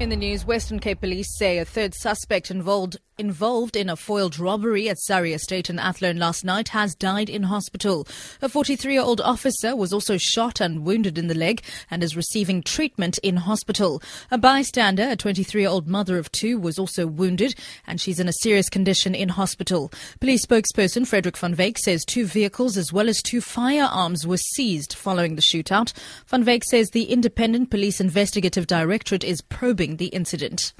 In the news, Western Cape police say a third suspect involved in a foiled robbery at Surrey Estate in Athlone last night has died in hospital. A 43-year-old officer was also shot and wounded in the leg and is receiving treatment in hospital. A bystander, a 23-year-old mother of two, was also wounded and she's in a serious condition in hospital. Police spokesperson Frederick van Weyck says two vehicles as well as two firearms were seized following the shootout. Van Weyck says the Independent Police Investigative Directorate is probing the incident.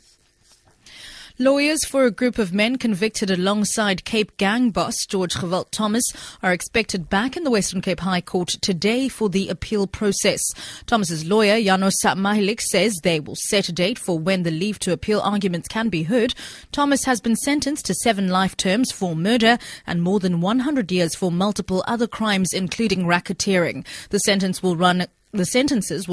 Lawyers for a group of men convicted alongside Cape gang boss George Gawalt Thomas are expected back in the Western Cape High Court today for the appeal process. Thomas's lawyer, Janos Satmahilik, says they will set a date for when the leave to appeal arguments can be heard. Thomas has been sentenced to 7 life terms for murder and more than 100 years for multiple other crimes, including racketeering. The sentences will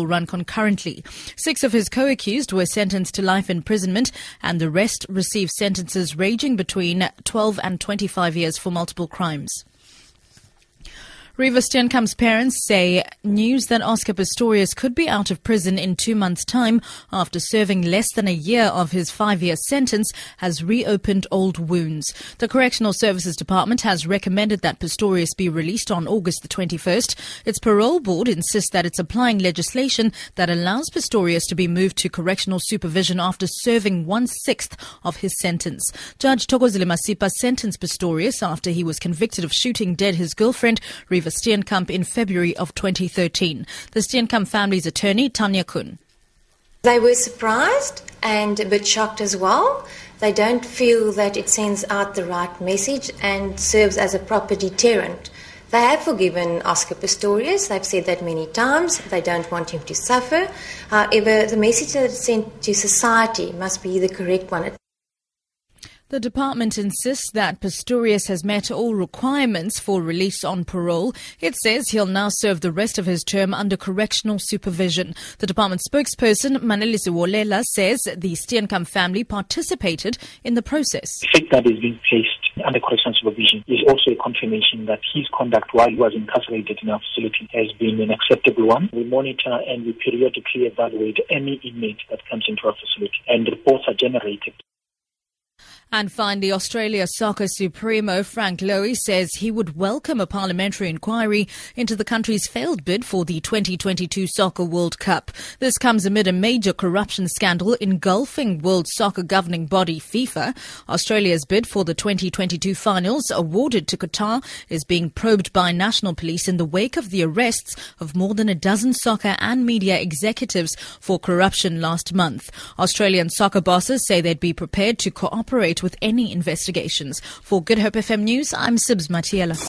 run concurrently. 6 of his co-accused were sentenced to life imprisonment and the rest received sentences ranging between 12 and 25 years for multiple crimes. Reeva Steenkamp's parents say news that Oscar Pistorius could be out of prison in 2 months' time after serving less than a year of his 5-year sentence has reopened old wounds. The Correctional Services Department has recommended that Pistorius be released on August the 21st. Its parole board insists that it's applying legislation that allows Pistorius to be moved to correctional supervision after serving 1/6 of his sentence. Judge Togozile Masipa sentenced Pistorius after he was convicted of shooting dead his girlfriend, Reeva Steenkamp, in February of 2013. The Steenkamp family's attorney, Tanya Kun. They were surprised and a bit shocked as well. They don't feel that it sends out the right message and serves as a proper deterrent. They have forgiven Oscar Pistorius. They've said that many times. They don't want him to suffer. However, the message that is sent to society must be the correct one. The department insists that Pistorius has met all requirements for release on parole. It says he'll now serve the rest of his term under correctional supervision. The department spokesperson, Manelis Uwolela, says the Steenkamp family participated in the process. The fact that he's been placed under correctional supervision is also a confirmation that his conduct while he was incarcerated in our facility has been an acceptable one. We monitor and we periodically evaluate any inmate that comes into our facility, and reports are generated. And finally, Australia Soccer Supremo Frank Lowy says he would welcome a parliamentary inquiry into the country's failed bid for the 2022 Soccer World Cup. This comes amid a major corruption scandal engulfing world soccer governing body FIFA. Australia's bid for the 2022 finals awarded to Qatar is being probed by national police in the wake of the arrests of more than a dozen soccer and media executives for corruption last month. Australian soccer bosses say they'd be prepared to cooperate with any investigations. For Good Hope FM News, I'm Sibs Matiela.